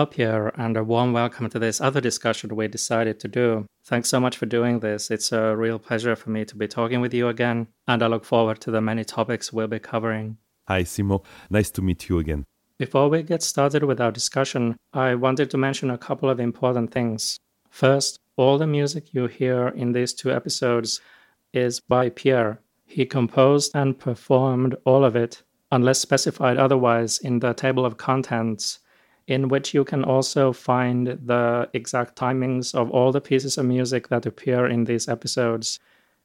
Hello, Pierre, and a warm welcome to this other discussion we decided to do. Thanks so much for doing this. It's a real pleasure for me to be talking with you again, and I look forward to the many topics we'll be covering. Hi, Simo. Nice to meet you again. Before we get started with our discussion, I wanted to mention a couple of important things. First, all the music you hear in these two episodes is by Pierre. He composed and performed all of it, unless specified otherwise in the table of contents, in which you can also find the exact timings of all the pieces of music that appear in these episodes.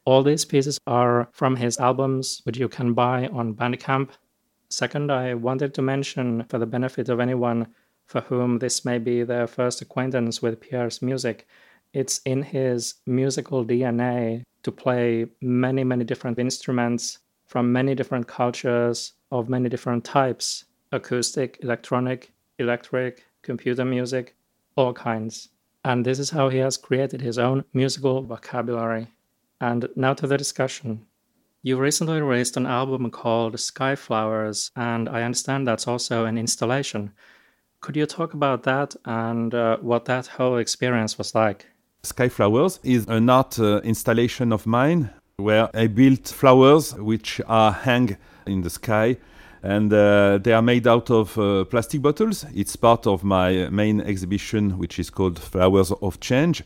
All these pieces are from his albums, which you can buy on Bandcamp. Second, I wanted to mention, for the benefit of anyone for whom this may be their first acquaintance with Pierre's music, it's in his musical DNA to play many, many different instruments from many different cultures of many different types: acoustic, electronic, electric, computer music, all kinds. And this is how he has created his own musical vocabulary. And now to the discussion. You recently released an album called Sky Flowers, and I understand that's also an installation. Could you talk about that and what that whole experience was like? Sky Flowers is an art installation of mine where I built flowers which are hang in the sky. And they are made out of plastic bottles. It's part of my main exhibition, which is called Flowers of Change.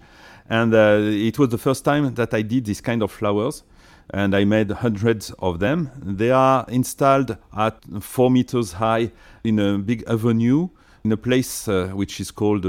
And it was the first time that I did this kind of flowers. And I made hundreds of them. They are installed at 4 meters high in a big avenue, in a place which is called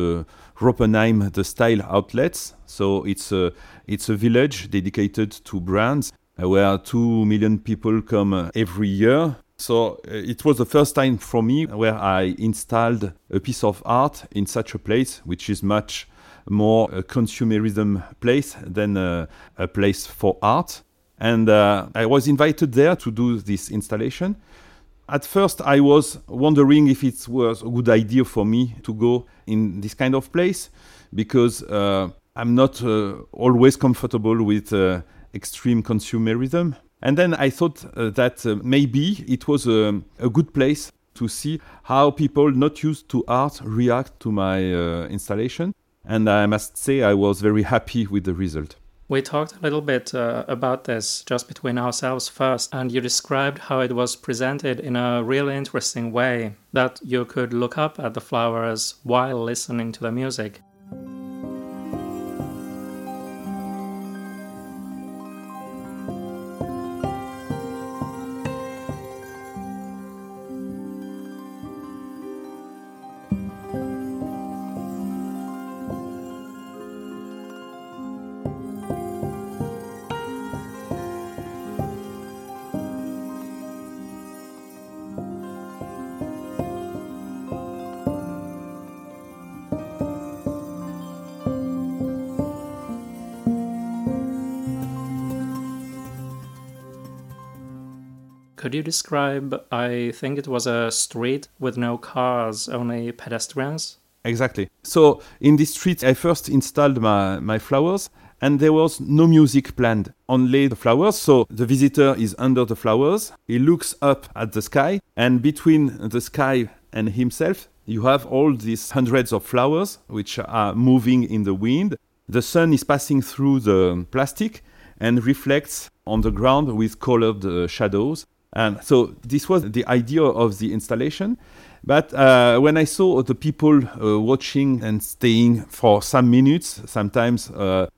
Roppenheim the Style Outlets. So it's a village dedicated to brands where 2 million people come every year. So it was the first time for me where I installed a piece of art in such a place, which is much more a consumerism place than a place for art. And I was invited there to do this installation. At first, I was wondering if it was a good idea for me to go in this kind of place, because I'm not always comfortable with extreme consumerism. And then I thought that maybe it was a good place to see how people not used to art react to my installation. And I must say I was very happy with the result. We talked a little bit about this just between ourselves first, and you described how it was presented in a really interesting way that you could look up at the flowers while listening to the music. Could you describe, I think it was a street with no cars, only pedestrians? Exactly. So in this street, I first installed my flowers, and there was no music planned, only the flowers. So the visitor is under the flowers. He looks up at the sky, and between the sky and himself, you have all these hundreds of flowers which are moving in the wind. The sun is passing through the plastic and reflects on the ground with colored shadows. And so this was the idea of the installation. But when I saw the people watching and staying for some minutes, sometimes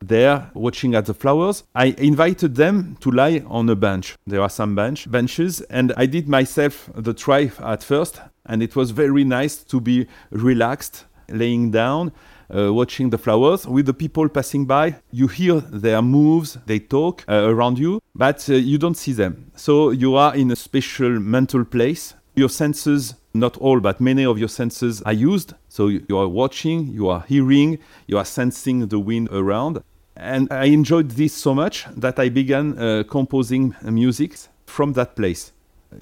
there, watching at the flowers, I invited them to lie on a bench. There are some benches, and I did myself the try at first. And it was very nice to be relaxed, laying down, watching the flowers with the people passing by. You hear their moves, they talk around you, but you don't see them. So you are in a special mental place. Your senses, not all, but many of your senses are used. So you are watching, you are hearing, you are sensing the wind around. And I enjoyed this so much that I began composing music from that place.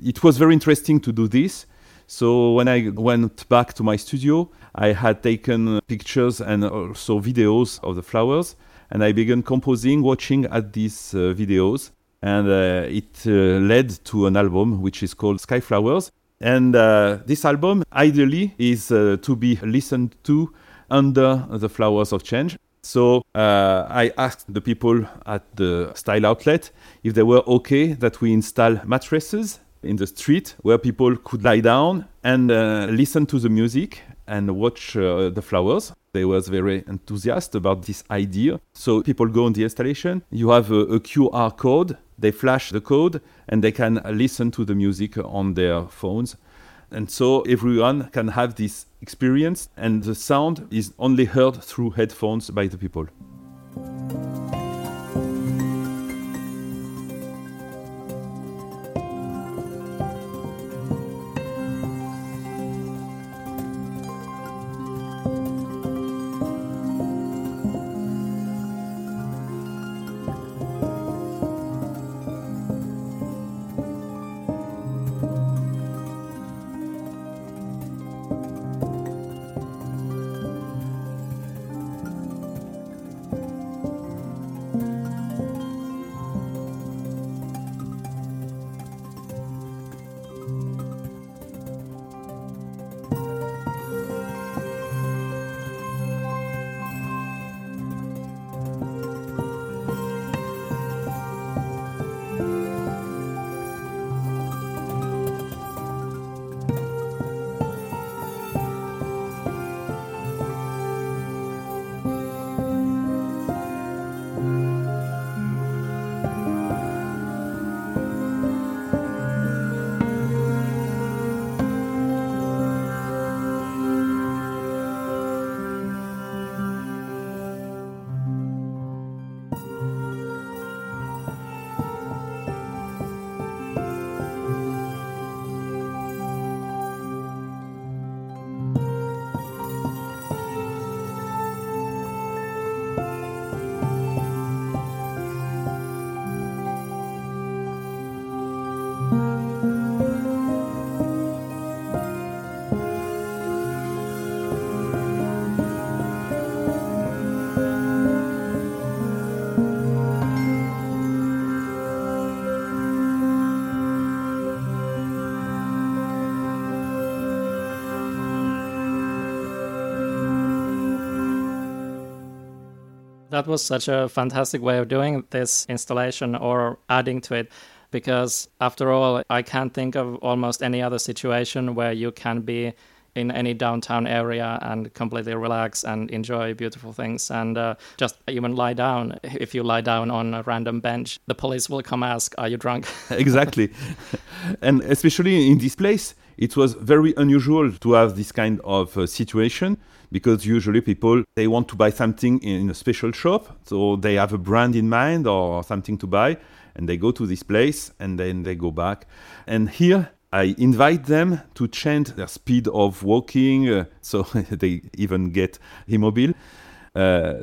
It was very interesting to do this. So when I went back to my studio, I had taken pictures and also videos of the flowers, and I began composing, watching at these videos, and it led to an album which is called Sky Flowers, And this album, ideally, is to be listened to under the Flowers of Change. So I asked the people at the Style Outlet if they were okay that we install mattresses in the street where people could lie down and listen to the music and watch the flowers. They were very enthusiastic about this idea. So people go on the installation, you have a QR code, they flash the code and they can listen to the music on their phones. And so everyone can have this experience, and the sound is only heard through headphones by the people. That was such a fantastic way of doing this installation or adding to it, because after all, I can't think of almost any other situation where you can be in any downtown area and completely relax and enjoy beautiful things and just even lie down. If you lie down on a random bench, the police will come ask, are you drunk? Exactly. And especially in this place, it was very unusual to have this kind of situation, because usually people, they want to buy something in a special shop. So they have a brand in mind or something to buy, and they go to this place and then they go back. And here, I invite them to change their speed of walking, so they even get immobile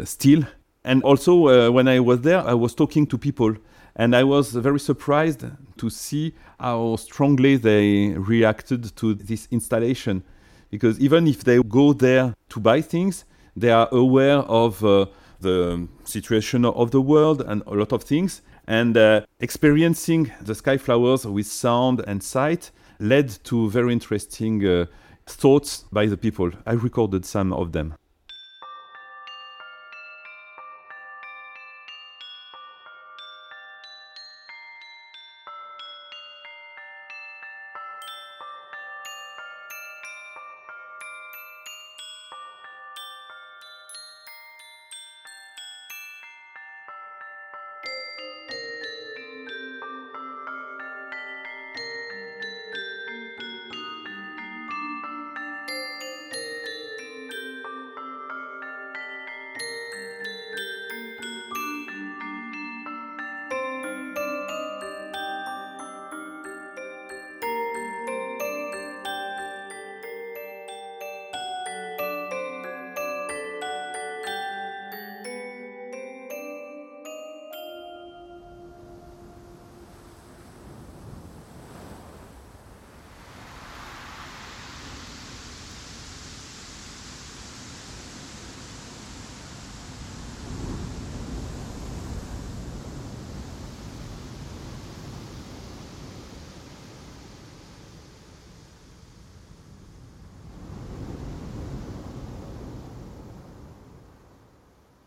still. And also, when I was there, I was talking to people, and I was very surprised to see how strongly they reacted to this installation. Because even if they go there to buy things, they are aware of the situation of the world and a lot of things. And experiencing the Sky Flowers with sound and sight led to very interesting thoughts by the people. I recorded some of them.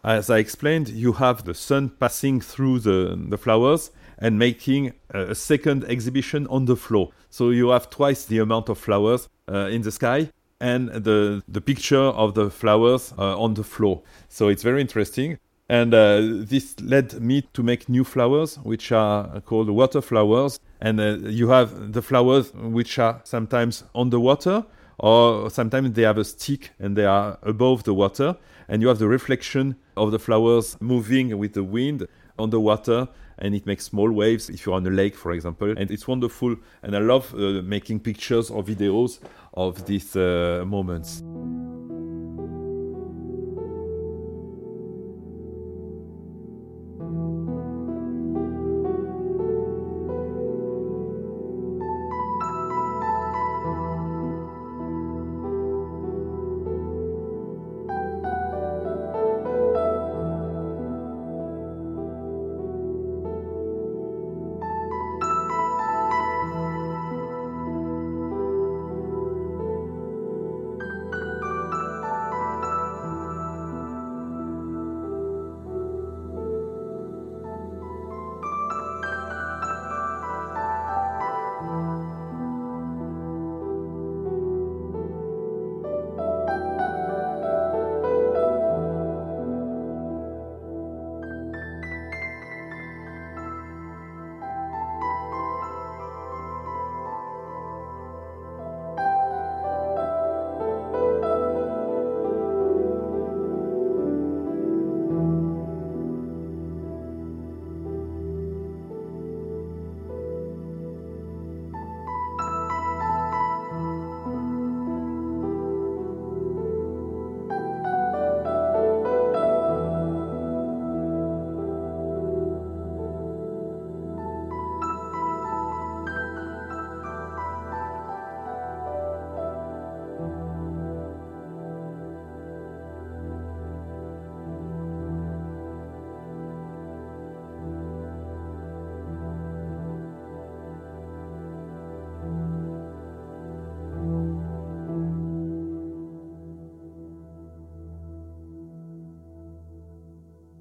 as I explained, you have the sun passing through the flowers and making a second exhibition on the floor. So you have twice the amount of flowers in the sky and the picture of the flowers on the floor. So it's very interesting. And this led me to make new flowers, which are called water flowers. And you have the flowers which are sometimes on the water, or sometimes they have a stick and they are above the water. And you have the reflection of the flowers moving with the wind on the water. And it makes small waves if you're on a lake, for example. And it's wonderful. And I love making pictures or videos of these moments.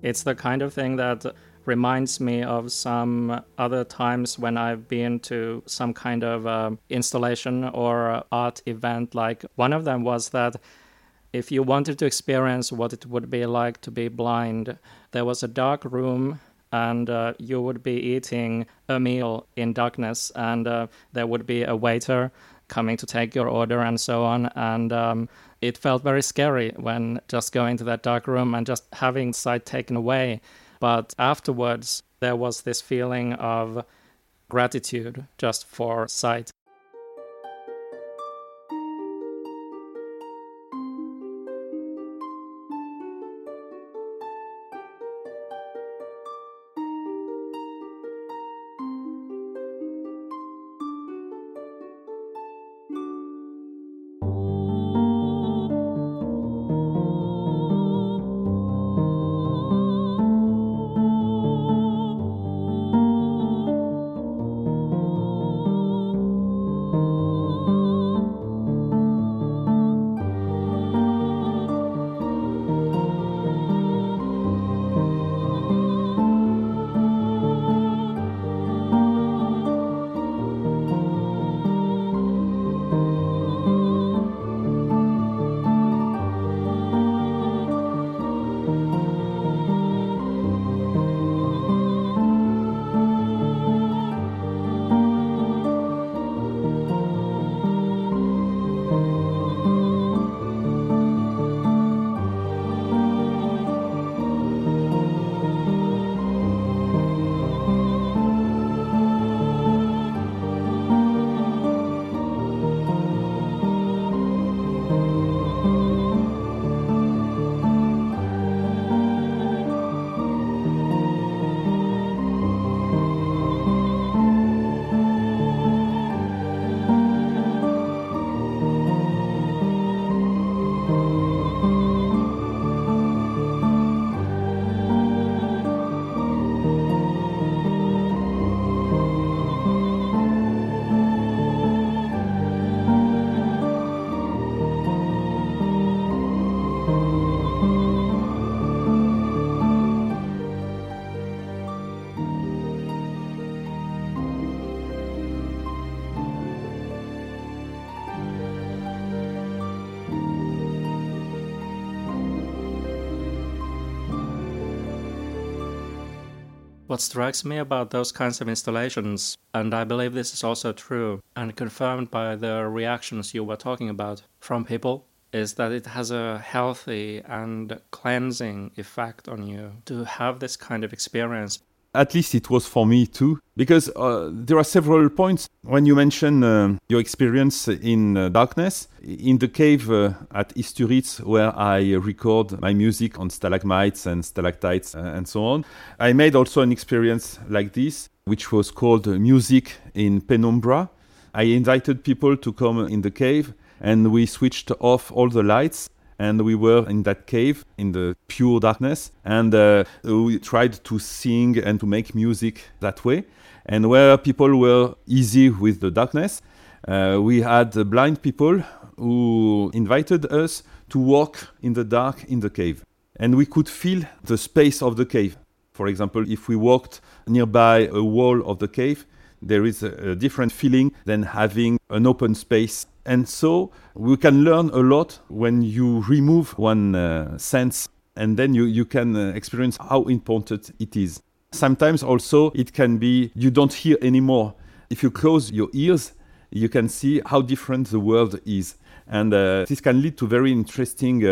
It's the kind of thing that reminds me of some other times when I've been to some kind of installation or art event. Like one of them was that if you wanted to experience what it would be like to be blind, there was a dark room and you would be eating a meal in darkness, and there would be a waiter coming to take your order and so on. And it felt very scary when just going to that dark room and just having sight taken away. But afterwards, there was this feeling of gratitude just for sight. What strikes me about those kinds of installations, and I believe this is also true and confirmed by the reactions you were talking about from people, is that it has a healthy and cleansing effect on you to have this kind of experience. At least it was for me too, because there are several points. When you mention your experience in darkness, in the cave at Isturitz, where I record my music on stalagmites and stalactites and so on, I made also an experience like this, which was called Music in Penumbra. I invited people to come in the cave, and we switched off all the lights, and we were in that cave in the pure darkness, and we tried to sing and to make music that way. And where people were easy with the darkness, we had blind people who invited us to walk in the dark in the cave, and we could feel the space of the cave. For example, if we walked nearby a wall of the cave, there is a different feeling than having an open space. And so we can learn a lot when you remove one sense, and then you can experience how important it is. Sometimes also it can be you don't hear anymore. If you close your ears, you can see how different the world is. And this can lead to very interesting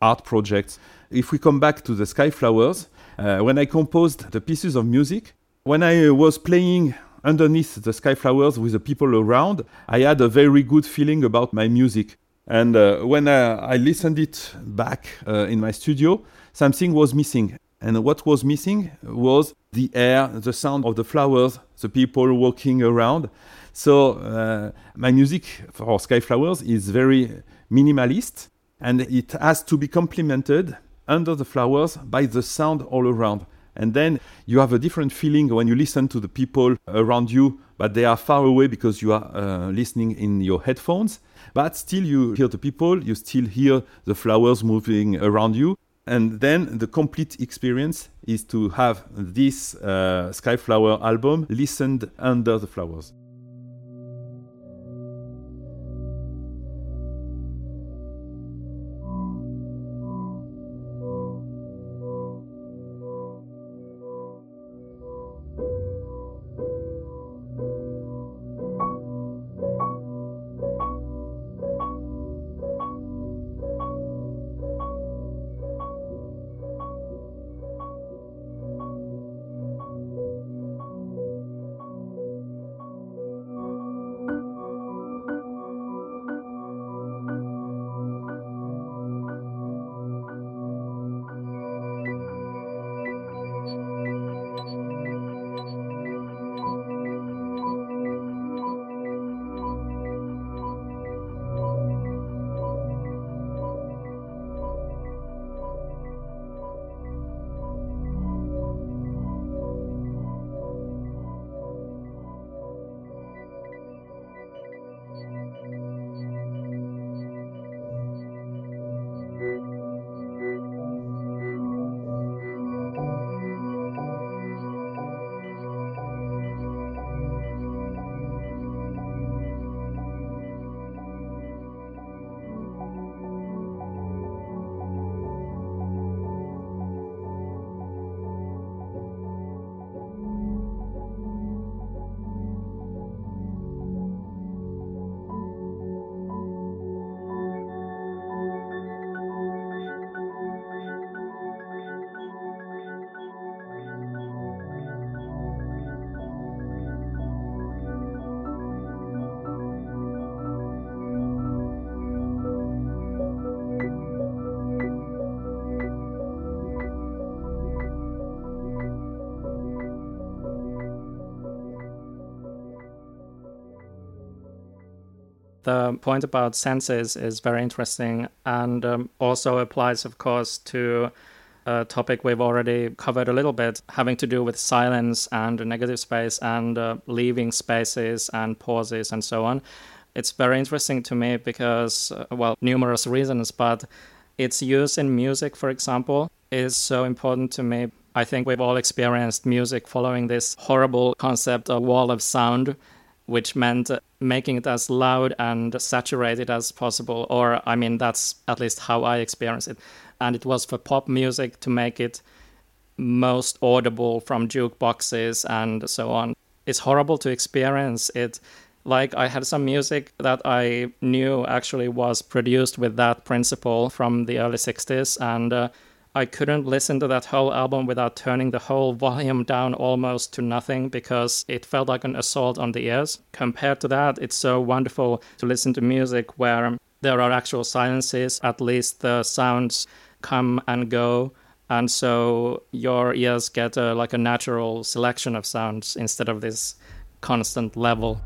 art projects. If we come back to the Sky Flowers, when I composed the pieces of music, when I was playing underneath the Sky Flowers with the people around, I had a very good feeling about my music. And when I listened it back in my studio, something was missing. And what was missing was the air, the sound of the flowers, the people walking around. So my music for Sky Flowers is very minimalist, and it has to be complemented under the flowers by the sound all around. And then you have a different feeling when you listen to the people around you, but they are far away because you are listening in your headphones. But still you hear the people, you still hear the flowers moving around you. And then the complete experience is to have this Sky Flower album listened under the flowers. The point about senses is very interesting, and also applies, of course, to a topic we've already covered a little bit, having to do with silence and negative space and leaving spaces and pauses and so on. It's very interesting to me because, well, numerous reasons, but its use in music, for example, is so important to me. I think we've all experienced music following this horrible concept of wall of sound, which meant making it as loud and saturated as possible. Or, I mean, that's at least how I experienced it. And it was for pop music to make it most audible from jukeboxes and so on. It's horrible to experience it. Like, I had some music that I knew actually was produced with that principle from the early 60s, and I couldn't listen to that whole album without turning the whole volume down almost to nothing, because it felt like an assault on the ears. Compared to that, it's so wonderful to listen to music where there are actual silences, at least the sounds come and go, and so your ears get a natural selection of sounds instead of this constant level.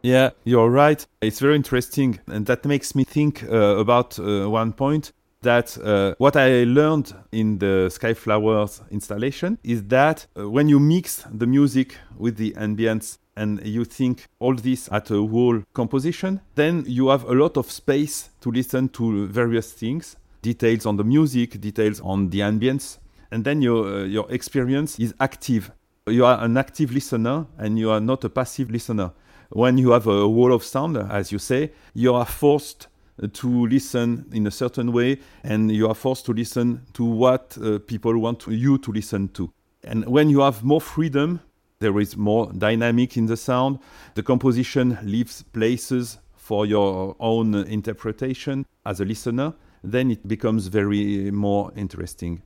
Yeah, you're right. It's very interesting. And that makes me think about one point, that what I learned in the Sky Flowers installation is that when you mix the music with the ambience and you think all this at a whole composition, then you have a lot of space to listen to various things, details on the music, details on the ambience. And then your experience is active. You are an active listener and you are not a passive listener. When you have a wall of sound, as you say, you are forced to listen in a certain way, and you are forced to listen to what people want you to listen to. And when you have more freedom, there is more dynamic in the sound. The composition leaves places for your own interpretation as a listener. Then it becomes very more interesting.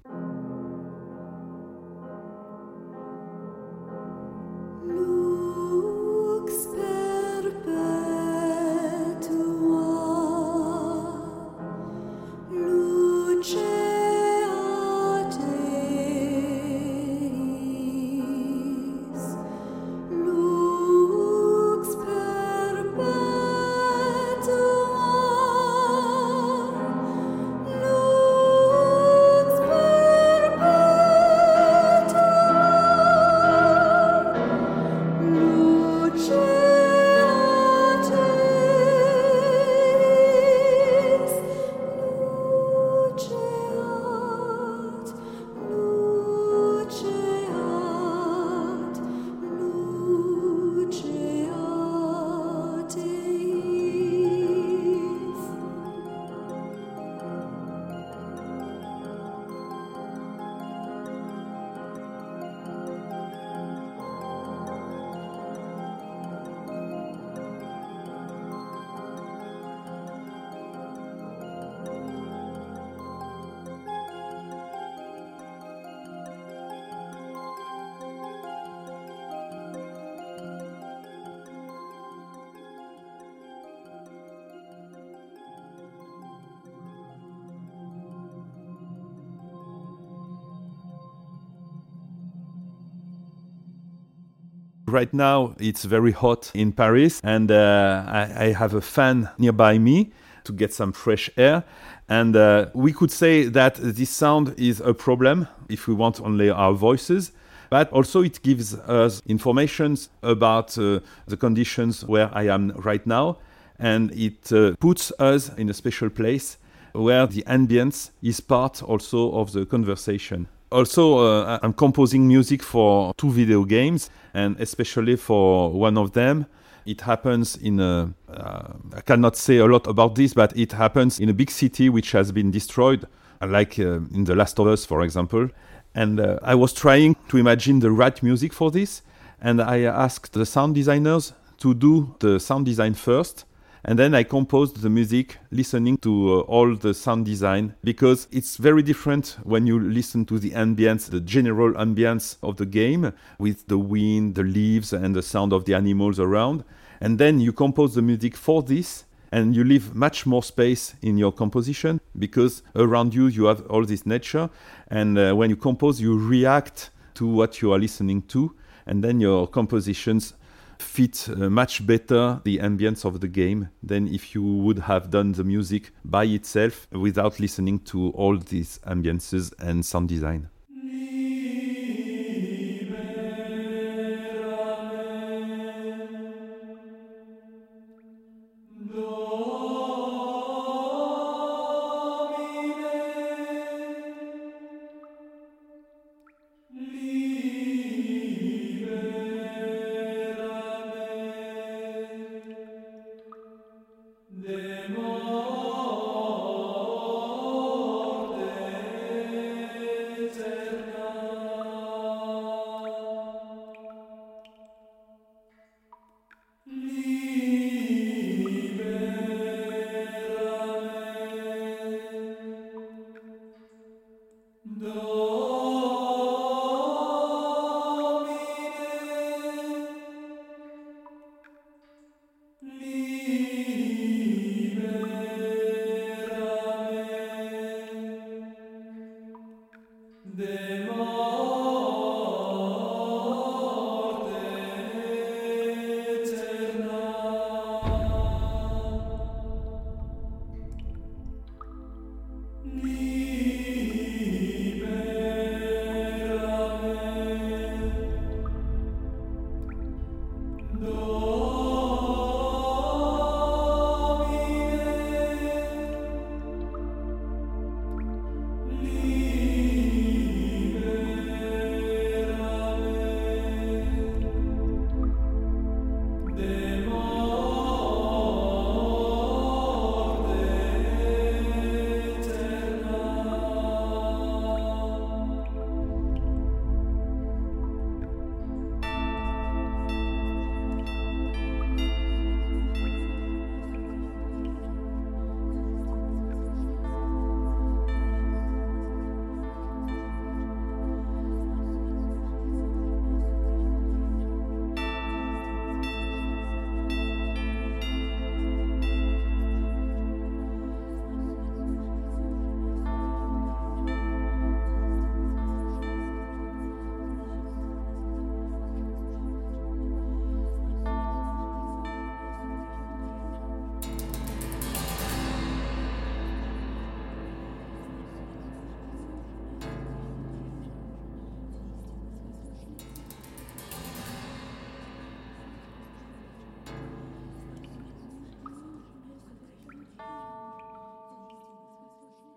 right now it's very hot in Paris, and I have a fan nearby me to get some fresh air. And we could say that this sound is a problem if we want only our voices, but also it gives us information about the conditions where I am right now, and it puts us in a special place where the ambience is part also of the conversation. Also, I'm composing music for 2 video games, and especially for one of them. It happens in a, I cannot say a lot about this, but it happens in a big city which has been destroyed, like in The Last of Us, for example. And I was trying to imagine the right music for this, and I asked the sound designers to do the sound design first. And then I composed the music listening to all the sound design, because it's very different when you listen to the ambience, the general ambience of the game with the wind, the leaves, and the sound of the animals around. And then you compose the music for this, and you leave much more space in your composition, because around you, you have all this nature. And when you compose, you react to what you are listening to, and then your compositions fit much better the ambience of the game than if you would have done the music by itself without listening to all these ambiences and sound design.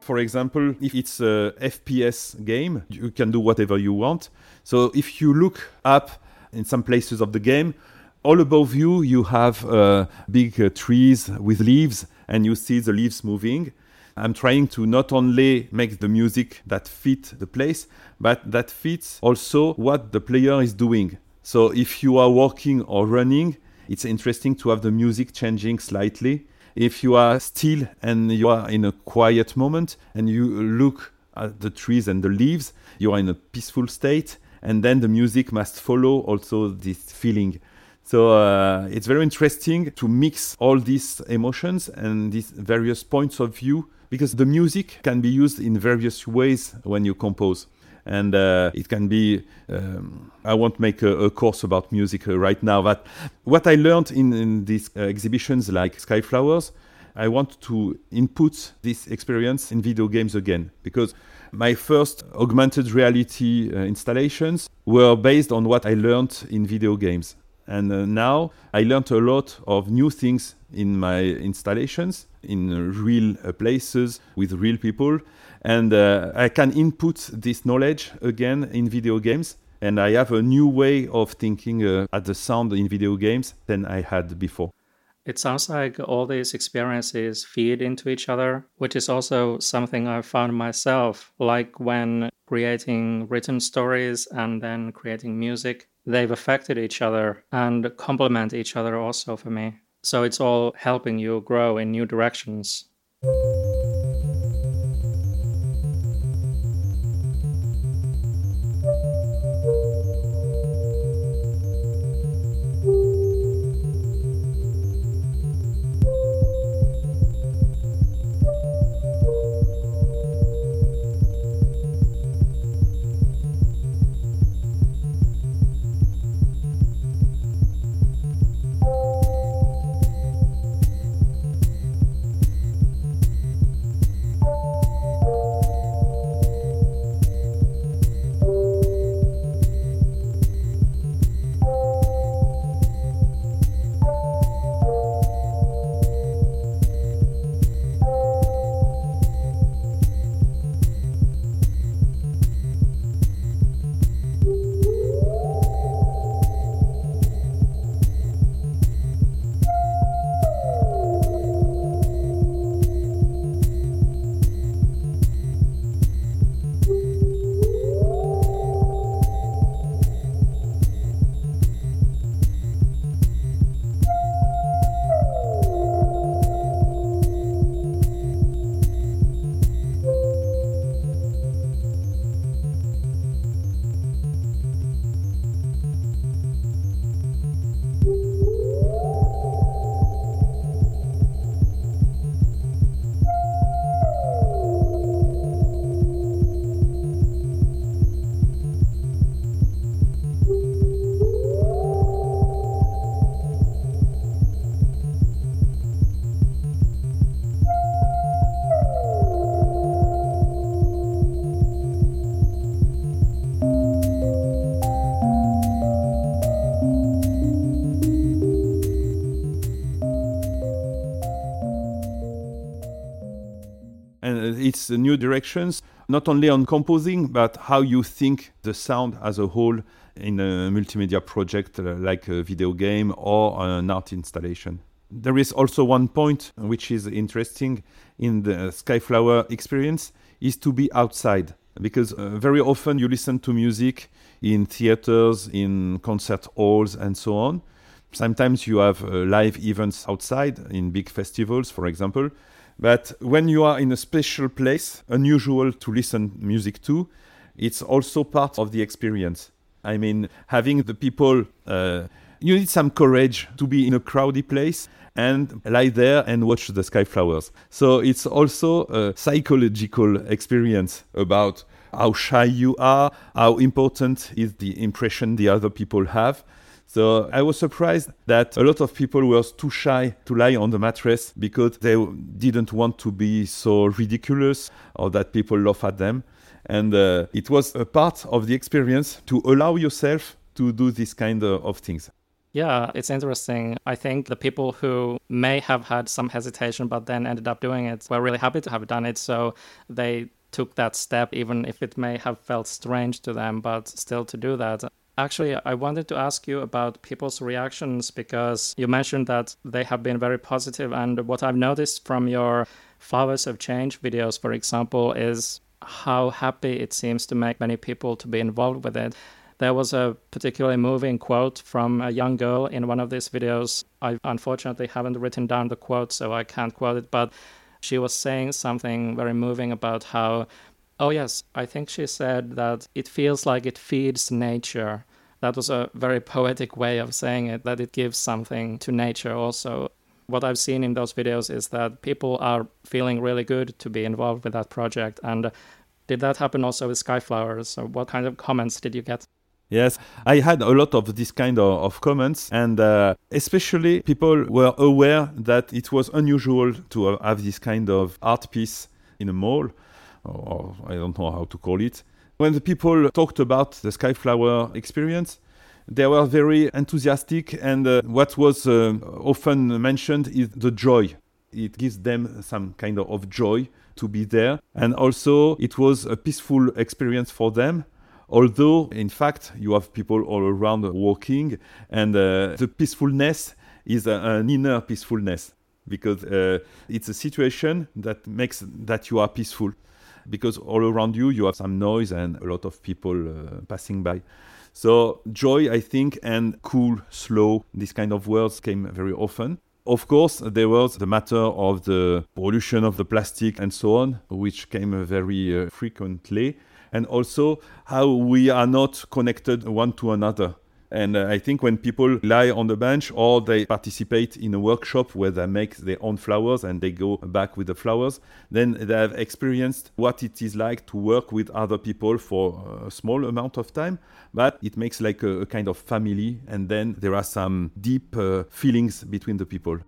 For example, if it's a FPS game, you can do whatever you want. So if you look up in some places of the game, all above you, you have big trees with leaves, and you see the leaves moving. I'm trying to not only make the music that fits the place, but that fits also what the player is doing. So if you are walking or running, it's interesting to have the music changing slightly. If you are still and you are in a quiet moment and you look at the trees and the leaves, you are in a peaceful state, and then the music must follow also this feeling. So it's very interesting to mix all these emotions and these various points of view, because the music can be used in various ways when you compose. And it can be, I won't make a course about music right now, but what I learned in these exhibitions like Sky Flowers, I want to input this experience in video games again, because my first augmented reality installations were based on what I learned in video games. And now I learned a lot of new things in my installations, in real places with real people. And I can input this knowledge again in video games. And I have a new way of thinking at the sound in video games than I had before. It sounds like all these experiences feed into each other, which is also something I found myself, like when creating written stories and then creating music. They've affected each other and complement each other also for me. So it's all helping you grow in new directions. It's new directions, not only on composing, but how you think the sound as a whole in a multimedia project like a video game or an art installation. There is also one point which is interesting in the Skyflower experience is to be outside, because very often you listen to music in theaters, in concert halls and so on. Sometimes you have live events outside in big festivals, for example. But when you are in a special place, unusual to listen music to, it's also part of the experience. I mean, having the people, you need some courage to be in a crowded place and lie there and watch the Sky Flowers. So it's also a psychological experience about how shy you are, how important is the impression the other people have. So I was surprised that a lot of people were too shy to lie on the mattress because they didn't want to be so ridiculous or that people laugh at them. And it was a part of the experience to allow yourself to do this kind of things. Yeah, it's interesting. I think the people who may have had some hesitation but then ended up doing it were really happy to have done it. So they took that step, even if it may have felt strange to them, but still to do that. Actually, I wanted to ask you about people's reactions because you mentioned that they have been very positive. And what I've noticed from your Flowers of Change videos, for example, is how happy it seems to make many people to be involved with it. There was a particularly moving quote from a young girl in one of these videos. I unfortunately haven't written down the quote, so I can't quote it. But she was saying something very moving about how... Oh, yes. I think she said that it feels like it feeds nature. That was a very poetic way of saying it, that it gives something to nature also. What I've seen in those videos is that people are feeling really good to be involved with that project. And Did that happen also with Sky Flowers? So what kind of comments did you get? Yes, I had a lot of this kind of comments, and especially people were aware that it was unusual to have this kind of art piece in a mall, or I don't know how to call it. When the people talked about the Sky Flower experience, they were very enthusiastic, and what was often mentioned is the joy. It gives them some kind of joy to be there, and also it was a peaceful experience for them. Although, in fact, you have people all around walking, and the peacefulness is an inner peacefulness, because it's a situation that makes that you are peaceful, because all around you, you have some noise and a lot of people passing by. So joy, I think, and cool, slow, these kind of words came very often. Of course, there was the matter of the pollution of the plastic and so on, which came very frequently. And also how we are not connected one to another. And I think when people lie on the bench or they participate in a workshop where they make their own flowers and they go back with the flowers, then they have experienced what it is like to work with other people for a small amount of time. But it makes like a kind of family, and then there are some deep feelings between the people.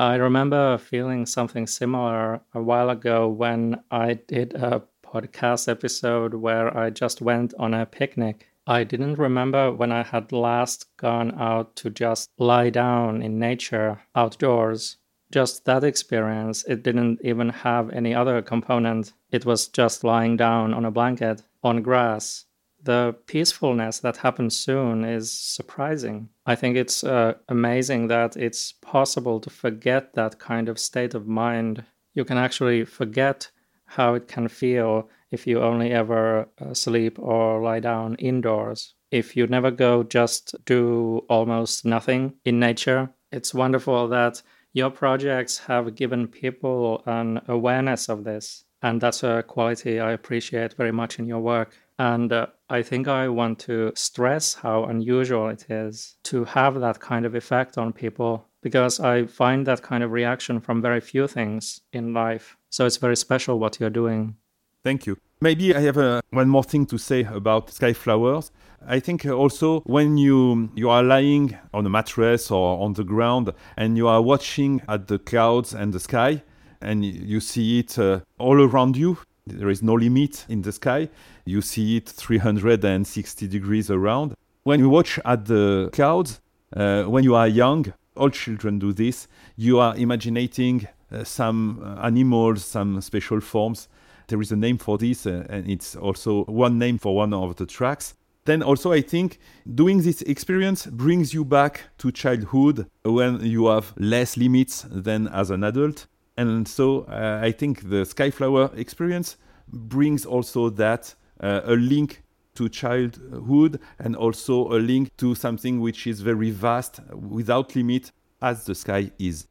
I remember feeling something similar a while ago when I did a podcast episode where I just went on a picnic. I didn't remember when I had last gone out to just lie down in nature outdoors. Just that experience, it didn't even have any other component. It was just lying down on a blanket, on grass. The peacefulness that happens soon is surprising. I think it's amazing that it's possible to forget that kind of state of mind. You can actually forget how it can feel if you only ever sleep or lie down indoors. If you never go just do almost nothing in nature, it's wonderful that your projects have given people an awareness of this. And that's a quality I appreciate very much in your work. And I think I want to stress how unusual it is to have that kind of effect on people, because I find that kind of reaction from very few things in life. So it's very special what you're doing. Thank you. Maybe I have one more thing to say about Sky Flowers. I think also when you are lying on a mattress or on the ground and you are watching at the clouds and the sky, and you see it all around you, there is no limit in the sky. You see it 360 degrees around. When you watch at the clouds, when you are young, all children do this, you are imagining some animals, some special forms. There is a name for this, and it's also one name for one of the tracks. Then also I think doing this experience brings you back to childhood when you have less limits than as an adult. And so I think the Sky Flower experience brings also that a link to childhood and also a link to something which is very vast, without limit, as the sky is.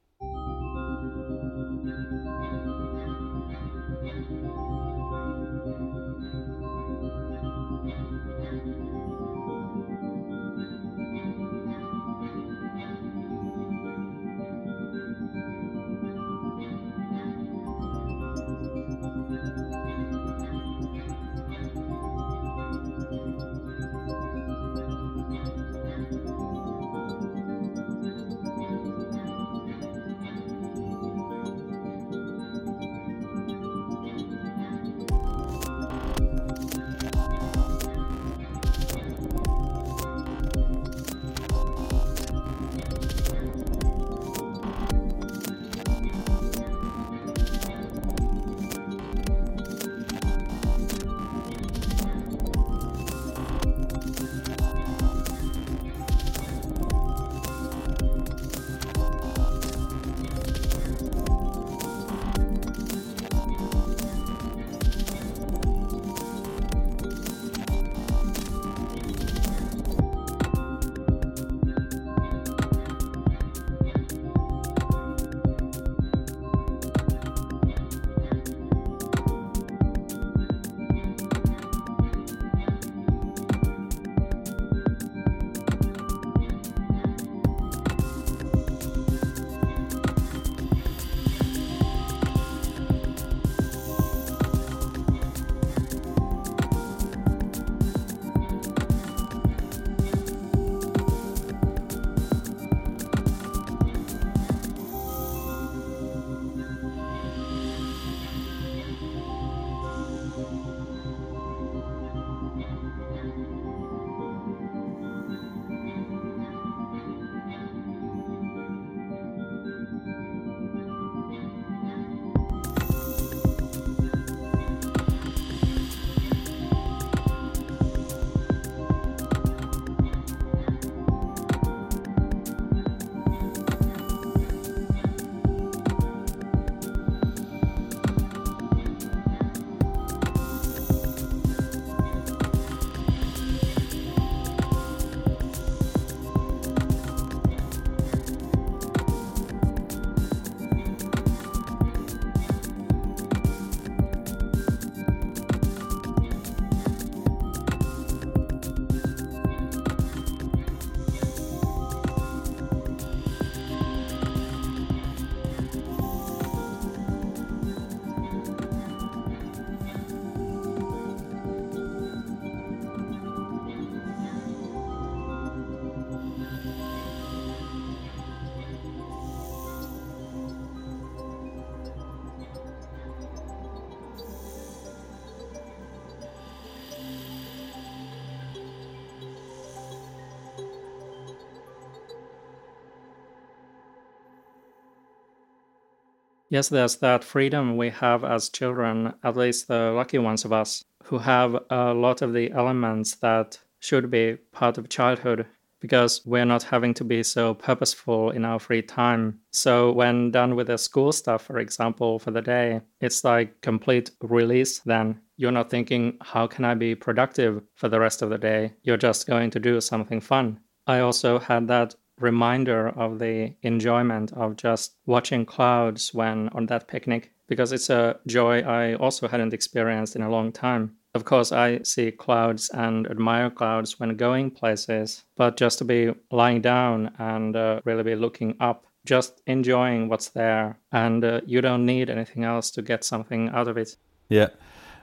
Yes, there's that freedom we have as children, at least the lucky ones of us, who have a lot of the elements that should be part of childhood, because we're not having to be so purposeful in our free time. So when done with the school stuff, for example, for the day, it's like complete release then. You're not thinking, how can I be productive for the rest of the day? You're just going to do something fun. I also had that reminder of the enjoyment of just watching clouds when on that picnic because it's a joy I also hadn't experienced in a long time. Of course, I see clouds and admire clouds when going places, but just to be lying down and really be looking up, just enjoying what's there, and you don't need anything else to get something out of it. Yeah,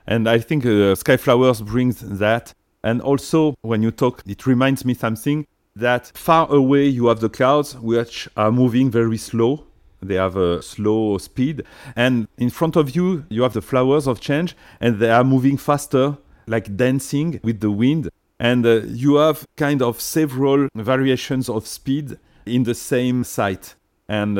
and I think Sky Flowers brings that. And also, when you talk, it reminds me something, that far away you have the clouds, which are moving very slow. They have a slow speed. And in front of you, you have the flowers of change, and they are moving faster, like dancing with the wind. And you have kind of several variations of speed in the same sight. And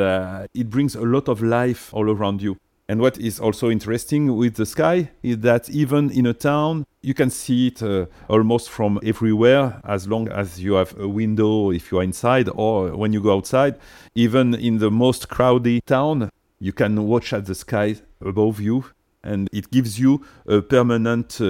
it brings a lot of life all around you. And what is also interesting with the sky is that even in a town, you can see it almost from everywhere, as long as you have a window if you are inside or when you go outside. Even in the most crowded town, you can watch at the sky above you, and it gives you a permanent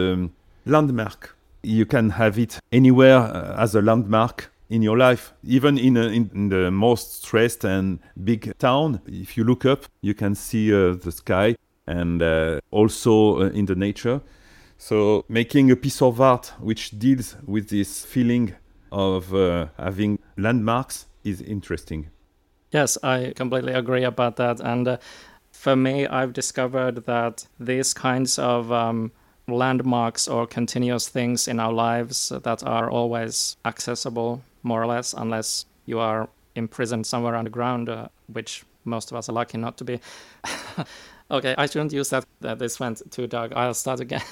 landmark. You can have it anywhere as a landmark in your life. Even in the most stressed and big town, if you look up, you can see the sky, and also in the nature. So making a piece of art which deals with this feeling of having landmarks is interesting. Yes, I completely agree about that. And for me, I've discovered that these kinds of landmarks or continuous things in our lives that are always accessible, more or less, unless you are imprisoned somewhere underground, which most of us are lucky not to be. Okay, I shouldn't use that. This went too dark. I'll start again.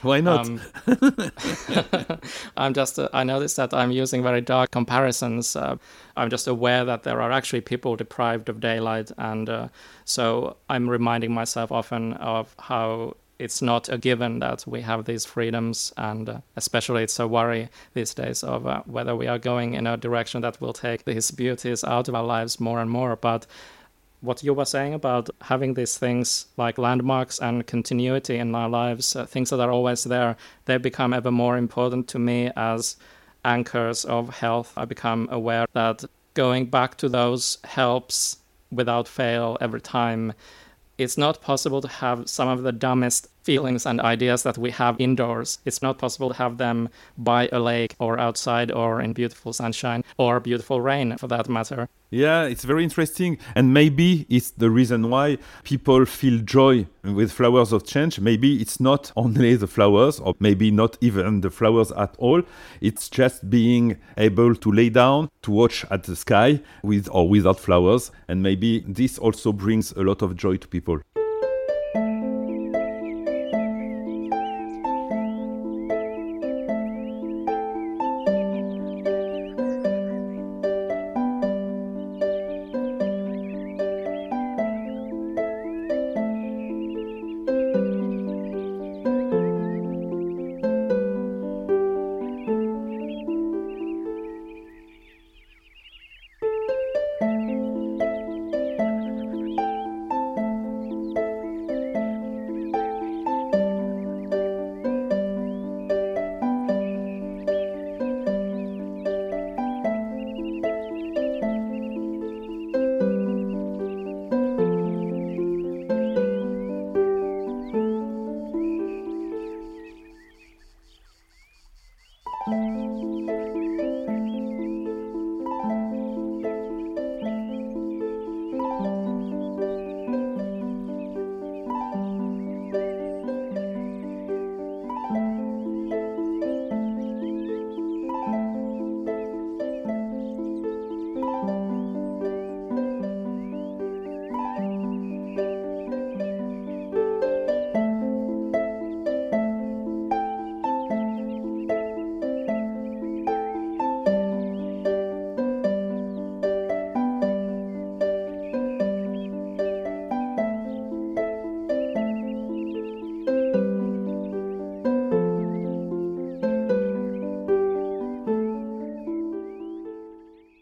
Why not? I noticed that I'm using very dark comparisons. I'm just aware that there are actually people deprived of daylight. And so I'm reminding myself often of how it's not a given that we have these freedoms, and especially it's a worry these days of whether we are going in a direction that will take these beauties out of our lives more and more. But what you were saying about having these things like landmarks and continuity in our lives, things that are always there, they become ever more important to me as anchors of health. I become aware that going back to those helps without fail every time. It's not possible to have some of the dumbest feelings and ideas that we have indoors. It's not possible to have them by a lake or outside or in beautiful sunshine or beautiful rain, for that matter. Yeah, it's very interesting. And maybe it's the reason why people feel joy with Flowers of Change. Maybe it's not only the flowers, or maybe not even the flowers at all. It's just being able to lay down, to watch at the sky with or without flowers. And maybe this also brings a lot of joy to people.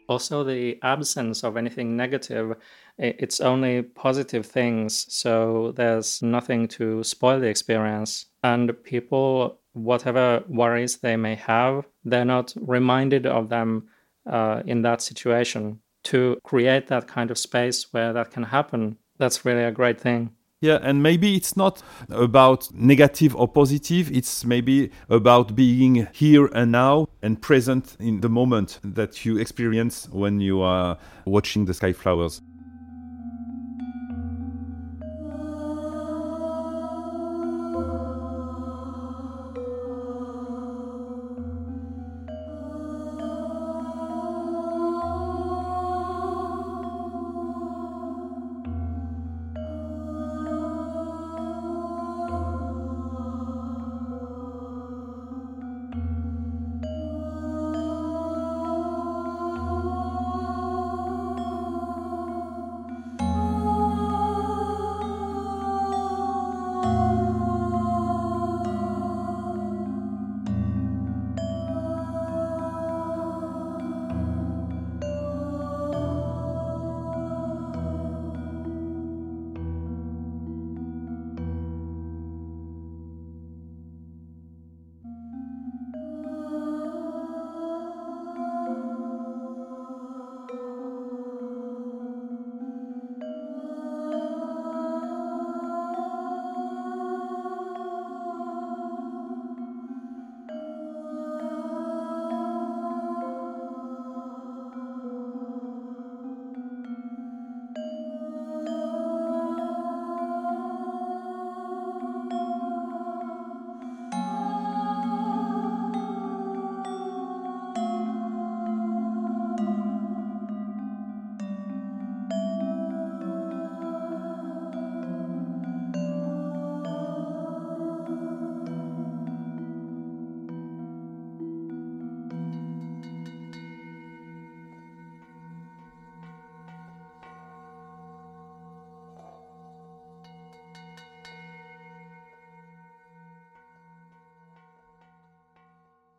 Also, the absence of anything negative, it's only positive things, so there's nothing to spoil the experience. And people, whatever worries they may have, they're not reminded of them in that situation. To create that kind of space where that can happen, that's really a great thing. Yeah, and maybe it's not about negative or positive. It's maybe about being here and now and present in the moment that you experience when you are watching the Sky Flowers.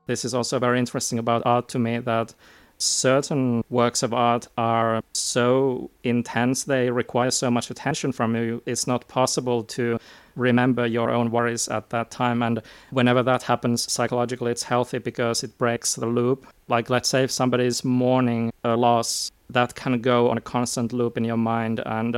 This is also very interesting about art to me, that certain works of art are so intense, they require so much attention from you. It's not possible to remember your own worries at that time. And whenever that happens psychologically, it's healthy because it breaks the loop. Like, let's say if somebody's mourning a loss, that can go on a constant loop in your mind. And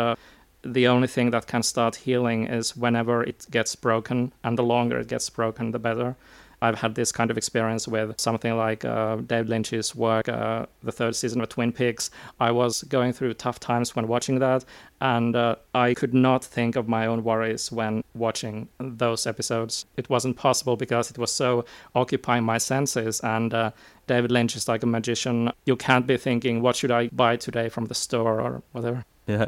the only thing that can start healing is whenever it gets broken. And the longer it gets broken, the better. I've had this kind of experience with something like David Lynch's work, the third season of Twin Peaks. I was going through tough times when watching that, and I could not think of my own worries when watching those episodes. It wasn't possible because it was so occupying my senses, and David Lynch is like a magician. You can't be thinking, what should I buy today from the store or whatever. Yeah.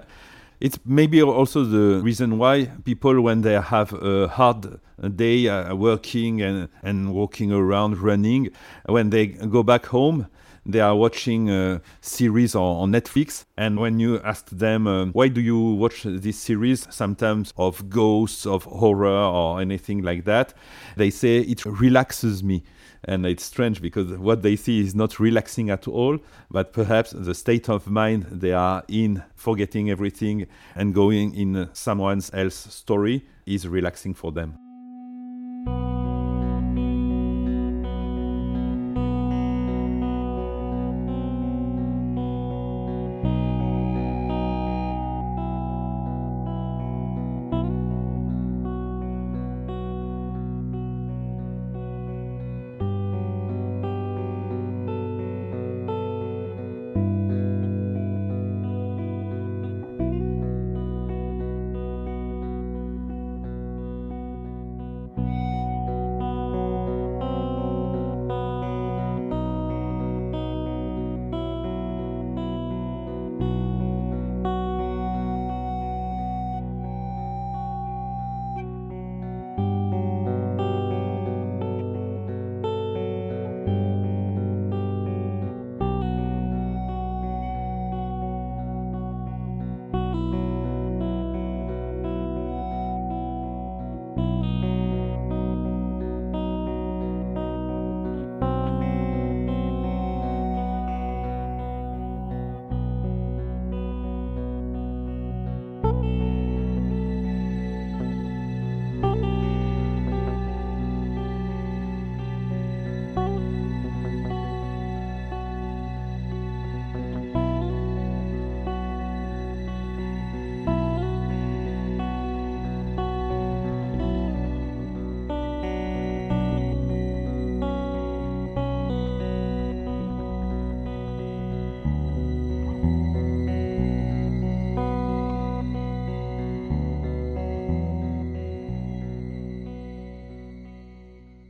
It's maybe also the reason why people, when they have a hard day working and walking around, running, when they go back home, they are watching a series on Netflix. And when you ask them, why do you watch this series, sometimes of ghosts, of horror or anything like that, they say it relaxes me. And it's strange because what they see is not relaxing at all, but perhaps the state of mind they are in, forgetting everything and going in someone else's story, is relaxing for them.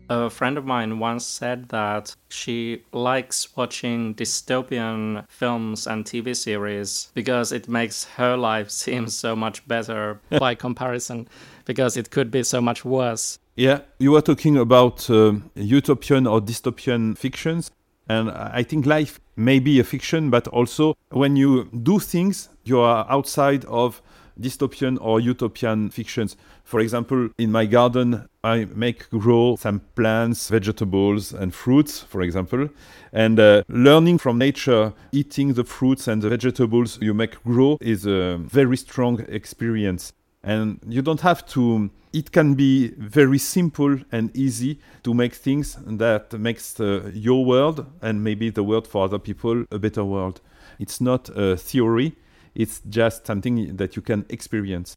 A friend of mine once said that she likes watching dystopian films and TV series because it makes her life seem so much better by comparison, because it could be so much worse. Yeah, you were talking about utopian or dystopian fictions. And I think life may be a fiction, but also when you do things, you are outside of dystopian or utopian fictions. For example, in my garden, I make grow some plants, vegetables and fruits, for example. And learning from nature, eating the fruits and the vegetables you make grow is a very strong experience. And you don't have to... It can be very simple and easy to make things that makes your world and maybe the world for other people a better world. It's not a theory. It's just something that you can experience.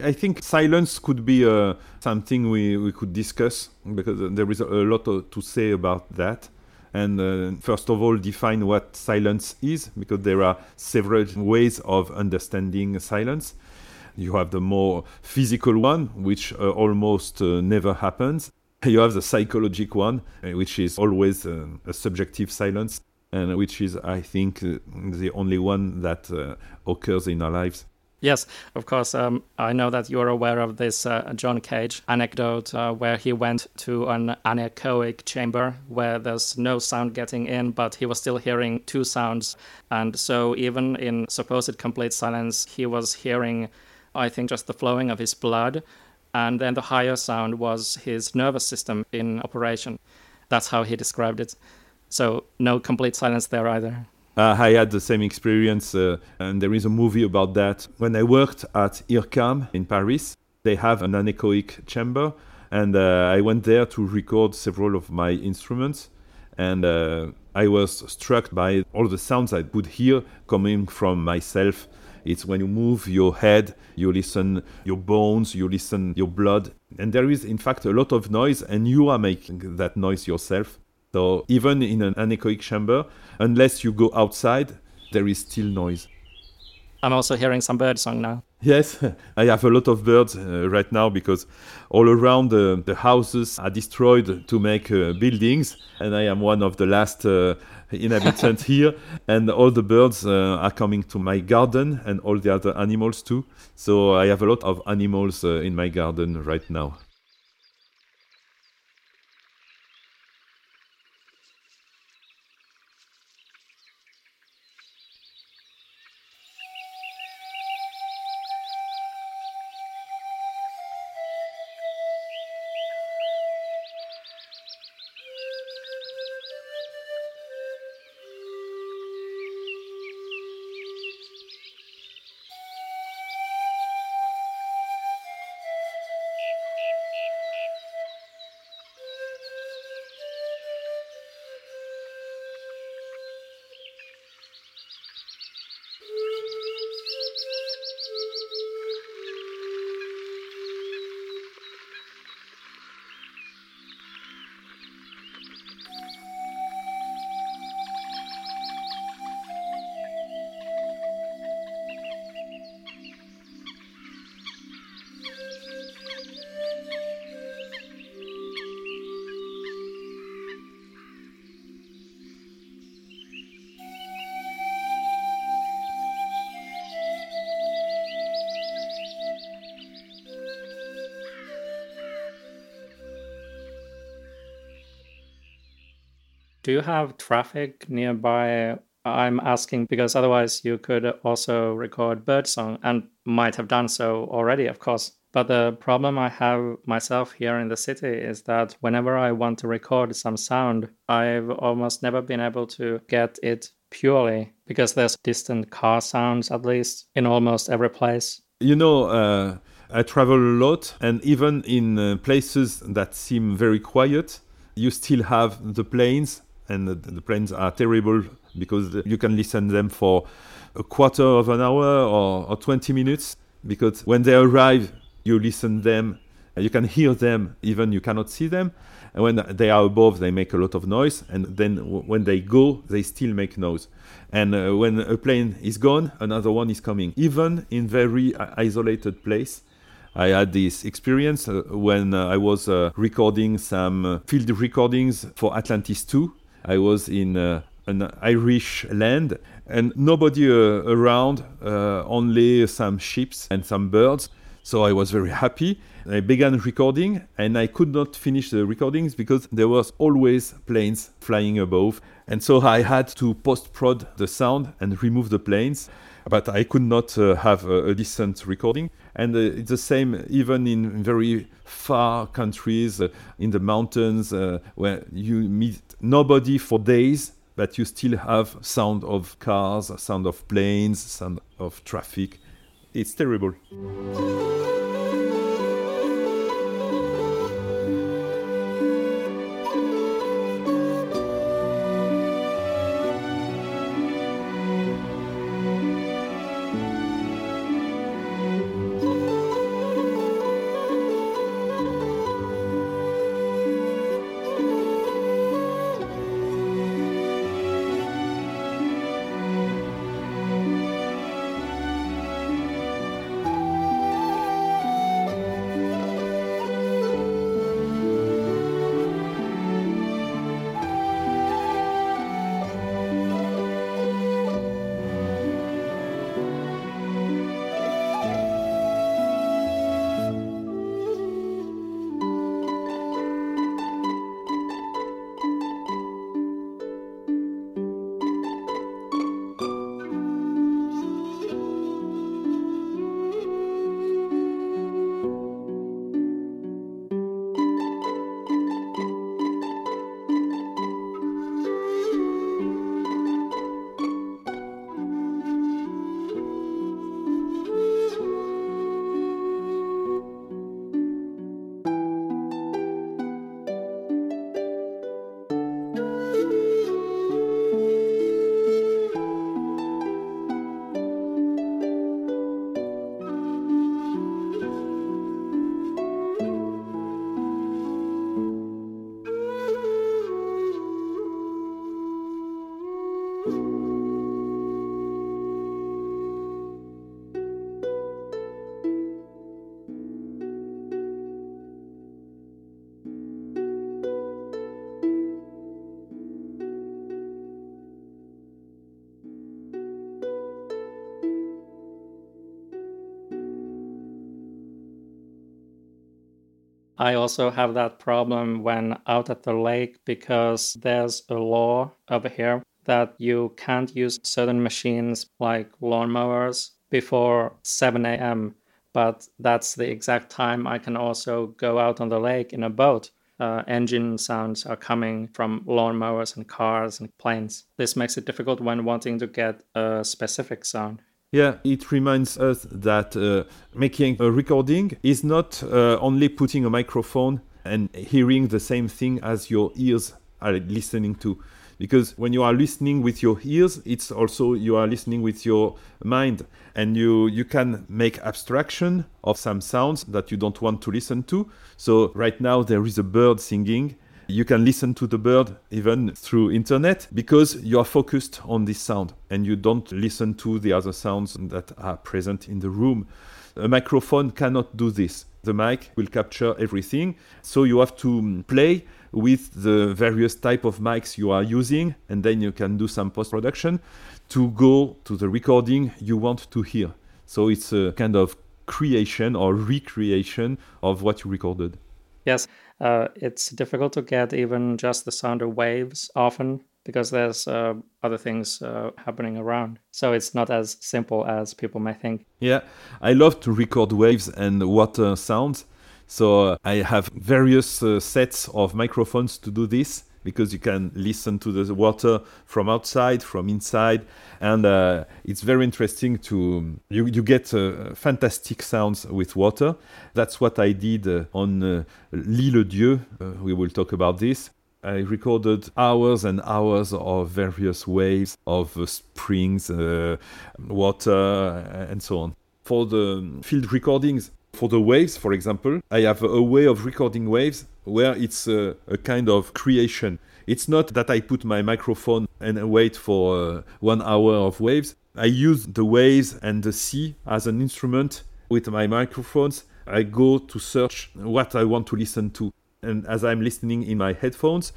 I think silence could be something we could discuss, because there is a lot to say about that. And first of all, define what silence is, because there are several ways of understanding silence. You have the more physical one, which almost never happens. You have the psychological one, which is always a subjective silence, and which is, I think, the only one that occurs in our lives. Yes, of course. I know that you're aware of this John Cage anecdote where he went to an anechoic chamber where there's no sound getting in, but he was still hearing two sounds. And so even in supposed complete silence, he was hearing, I think, just the flowing of his blood. And then the higher sound was his nervous system in operation. That's how he described it. So no complete silence there either. I had the same experience, and there is a movie about that. When I worked at IRCAM in Paris, they have an anechoic chamber, and I went there to record several of my instruments, and I was struck by all the sounds I could hear coming from myself. It's when you move your head, you listen your bones, you listen your blood, and there is in fact a lot of noise, and you are making that noise yourself. So even in an anechoic chamber, unless you go outside, there is still noise. I'm also hearing some bird song now. Yes, I have a lot of birds right now, because all around the houses are destroyed to make buildings, and I am one of the last inhabitants here, and all the birds are coming to my garden, and all the other animals too. So I have a lot of animals in my garden right now. Do you have traffic nearby? I'm asking because otherwise you could also record birdsong and might have done so already, of course. But the problem I have myself here in the city is that whenever I want to record some sound, I've almost never been able to get it purely because there's distant car sounds, at least in almost every place. You know, I travel a lot, and even in places that seem very quiet, you still have the planes, and the planes are terrible because you can listen to them for a quarter of an hour or 20 minutes. Because when they arrive, you listen to them, you can hear them, even you cannot see them. And when they are above, they make a lot of noise. And then when they go, they still make noise. And when a plane is gone, another one is coming. Even in very isolated place, I had this experience when I was recording some field recordings for Atlantis 2. I was in an Irish land and nobody around, only some sheep and some birds. So I was very happy. I began recording and I could not finish the recordings because there was always planes flying above. And so I had to post-prod the sound and remove the planes. But I could not have a decent recording. And it's the same even in very far countries, in the mountains, where you meet nobody for days, but you still have sound of cars, sound of planes, sound of traffic. It's terrible. I also have that problem when out at the lake because there's a law over here that you can't use certain machines like lawnmowers before 7 a.m. But that's the exact time I can also go out on the lake in a boat. Engine sounds are coming from lawnmowers and cars and planes. This makes it difficult when wanting to get a specific sound. Yeah, it reminds us that making a recording is not only putting a microphone and hearing the same thing as your ears are listening to. Because when you are listening with your ears, it's also you are listening with your mind. And you can make abstraction of some sounds that you don't want to listen to. So right now there is a bird singing. You can listen to the bird even through internet because you are focused on this sound and you don't listen to the other sounds that are present in the room. A microphone cannot do this. The mic will capture everything. So you have to play with the various type of mics you are using and then you can do some post-production to go to the recording you want to hear. So it's a kind of creation or recreation of what you recorded. Yes. It's difficult to get even just the sound of waves often because there's other things happening around. So it's not as simple as people may think. Yeah, I love to record waves and water sounds. So I have various sets of microphones to do this, because you can listen to the water from outside, from inside. And it's very interesting to... You get fantastic sounds with water. That's what I did on L'Ile-Dieu. We will talk about this. I recorded hours and hours of various waves, of springs, water, and so on. For the field recordings, for the waves, for example, I have a way of recording waves where it's a kind of creation. It's not that I put my microphone and wait for 1 hour of waves. I use the waves and the sea as an instrument with my microphones. I go to search what I want to listen to. And as I'm listening in my headphones,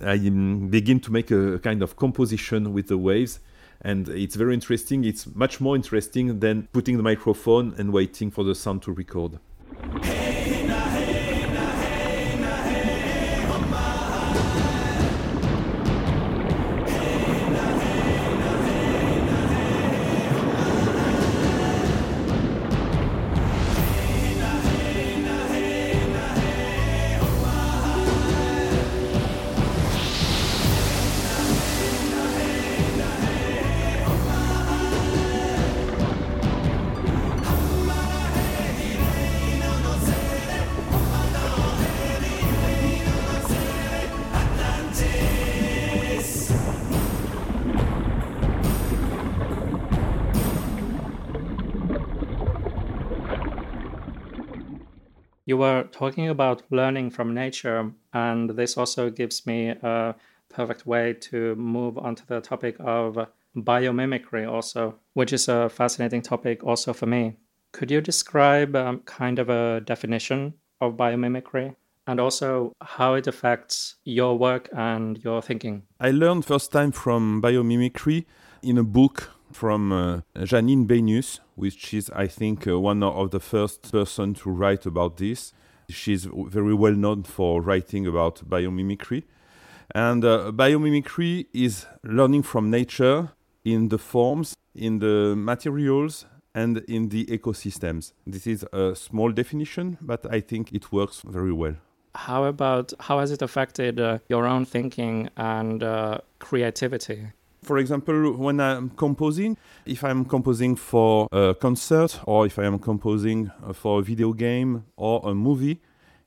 I begin to make a kind of composition with the waves. And it's very interesting. It's much more interesting than putting the microphone and waiting for the sound to record. You were talking about learning from nature, and this also gives me a perfect way to move on to the topic of biomimicry also, which is a fascinating topic also for me. Could you describe kind of a definition of biomimicry and also how it affects your work and your thinking? I learned first time from biomimicry in a book from Janine Benyus, which is, I think, one of the first person to write about this. She's very well known for writing about biomimicry. And biomimicry is learning from nature in the forms, in the materials, and in the ecosystems. This is a small definition, but I think it works very well. How has it affected your own thinking and creativity? For example, when I'm composing, if I'm composing for a concert or if I am composing for a video game or a movie,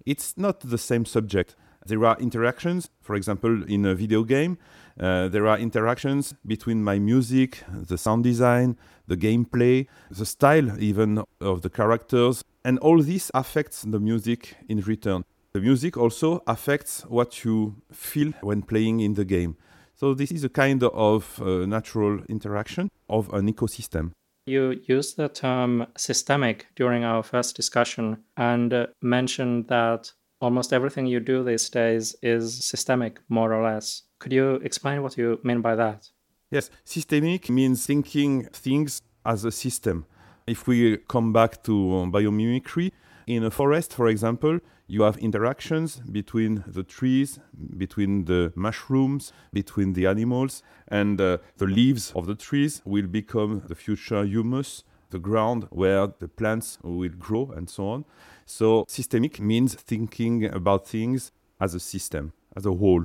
it's not the same subject. There are interactions, for example, in a video game, there are interactions between my music, the sound design, the gameplay, the style even of the characters, and all this affects the music in return. The music also affects what you feel when playing in the game. So this is a kind of natural interaction of an ecosystem. You used the term systemic during our first discussion and mentioned that almost everything you do these days is systemic, more or less. Could you explain what you mean by that? Yes, systemic means thinking things as a system. If we come back to biomimicry, in a forest, for example, you have interactions between the trees, between the mushrooms, between the animals, and the leaves of the trees will become the future humus, the ground where the plants will grow, and so on. So systemic means thinking about things as a system, as a whole.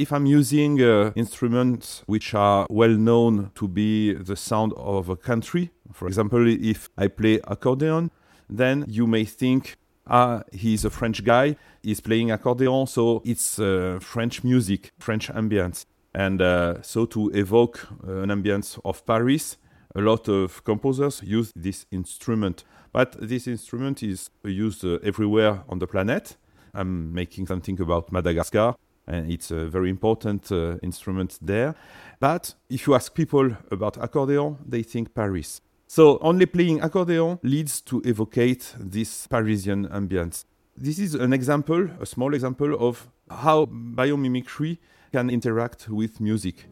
If I'm using instruments which are well known to be the sound of a country, for example, if I play accordion, then you may think, he's a French guy, he's playing accordion, so it's French music, French ambience. And so to evoke an ambience of Paris, a lot of composers use this instrument. But this instrument is used everywhere on the planet. I'm making something about Madagascar, and it's a very important instrument there. But if you ask people about accordion, they think Paris. So only playing accordion leads to evocate this Parisian ambience. This is an example, a small example of how biomimicry can interact with music.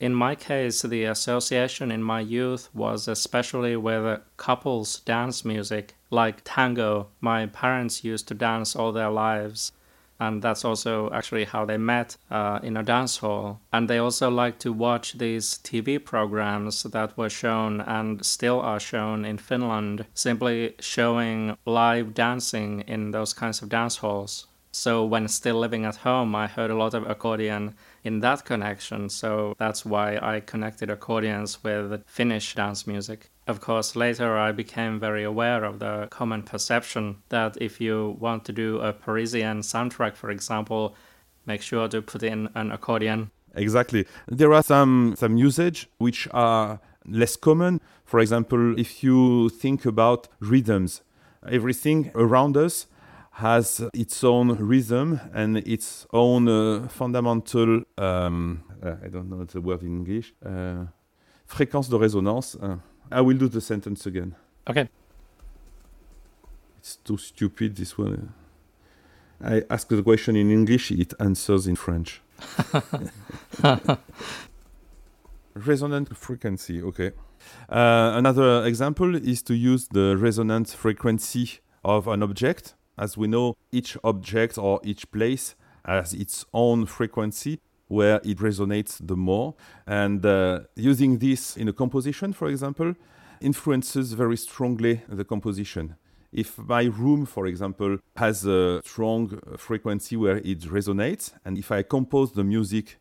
In my case, the association in my youth was especially with couples dance music, like tango. My parents used to dance all their lives, and that's also actually how they met in a dance hall. And they also liked to watch these TV programs that were shown and still are shown in Finland, simply showing live dancing in those kinds of dance halls. So when still living at home, I heard a lot of accordion in that connection, so that's why I connected accordions with Finnish dance music. Of course, later I became very aware of the common perception that if you want to do a Parisian soundtrack, for example, make sure to put in an accordion. Exactly. There are some usage which are less common. For example, if you think about rhythms, everything around us has its own rhythm and its own fundamental, I don't know the word in English, fréquence de résonance. I will do the sentence again. Okay. It's too stupid, this one. I ask the question in English, it answers in French. Resonant frequency, okay. Another example is to use the resonant frequency of an object. As we know, each object or each place has its own frequency where it resonates the more. And using this in a composition, for example, influences very strongly the composition. If my room, for example, has a strong frequency where it resonates, and if I compose the music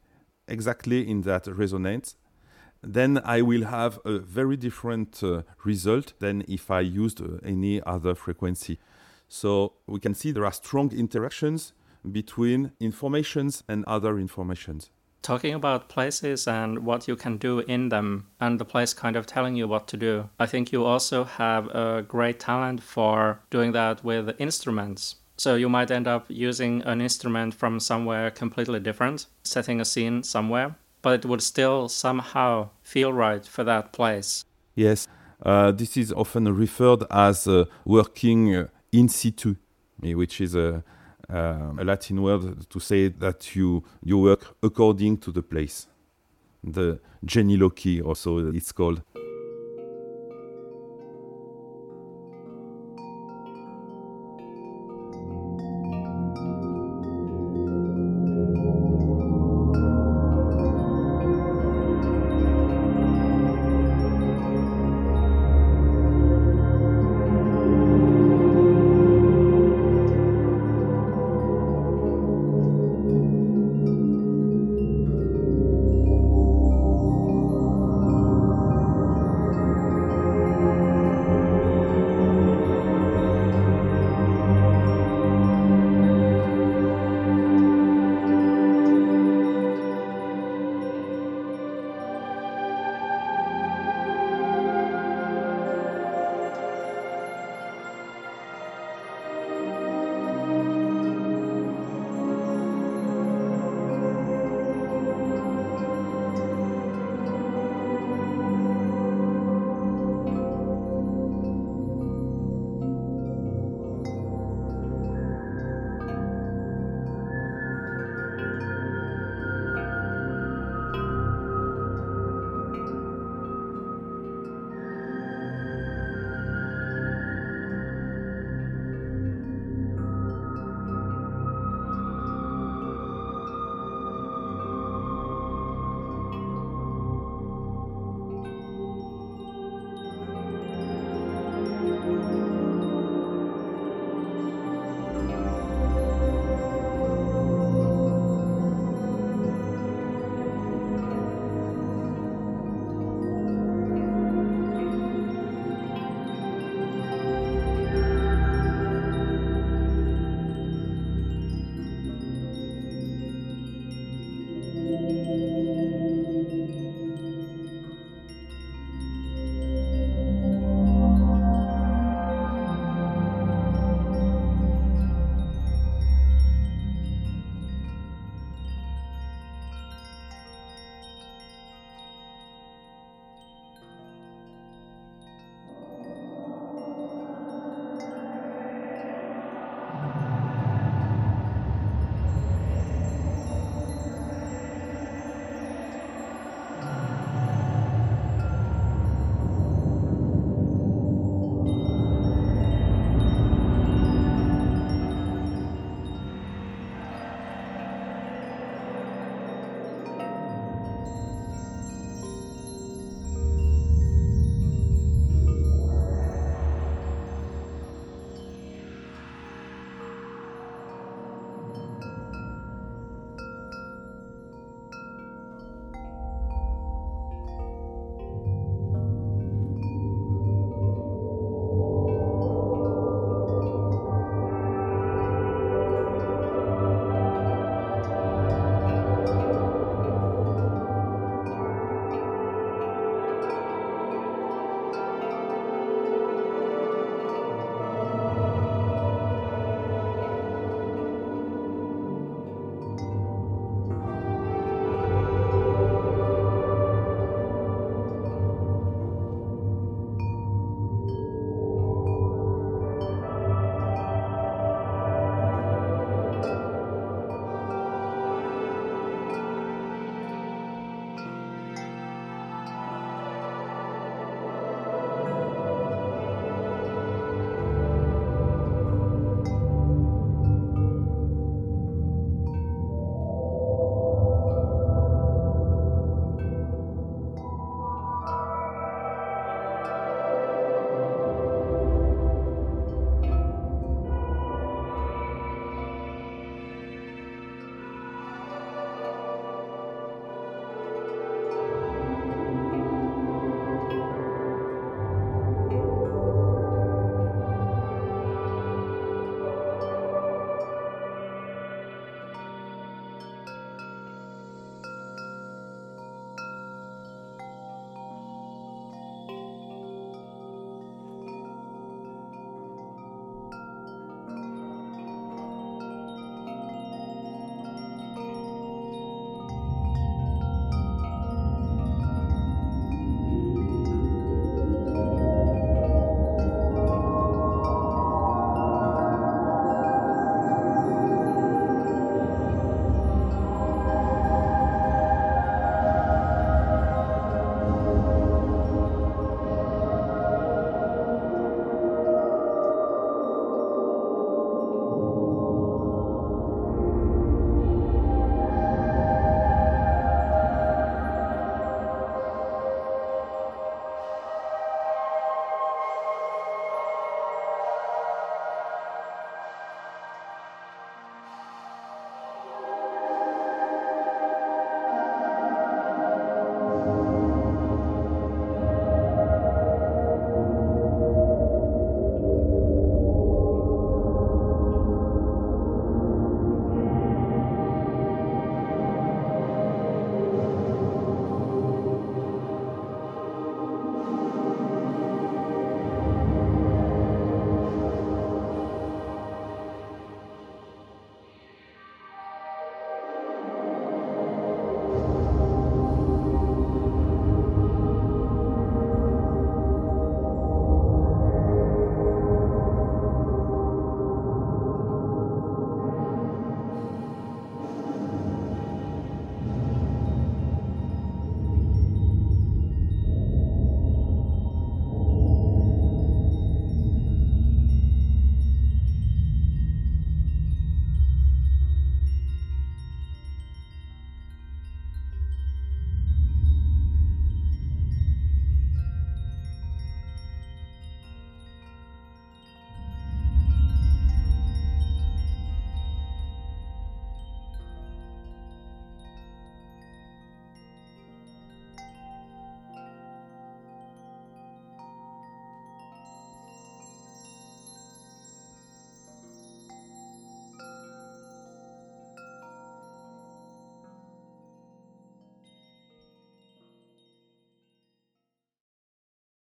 exactly in that resonance, then I will have a very different result than if I used any other frequency. So we can see there are strong interactions between informations and other informations. Talking about places and what you can do in them, and the place kind of telling you what to do, I think you also have a great talent for doing that with instruments. So you might end up using an instrument from somewhere completely different, setting a scene somewhere, but it would still somehow feel right for that place. Yes, this is often referred as working in situ, which is a Latin word to say that you work according to the place. The geniloquy also it's called.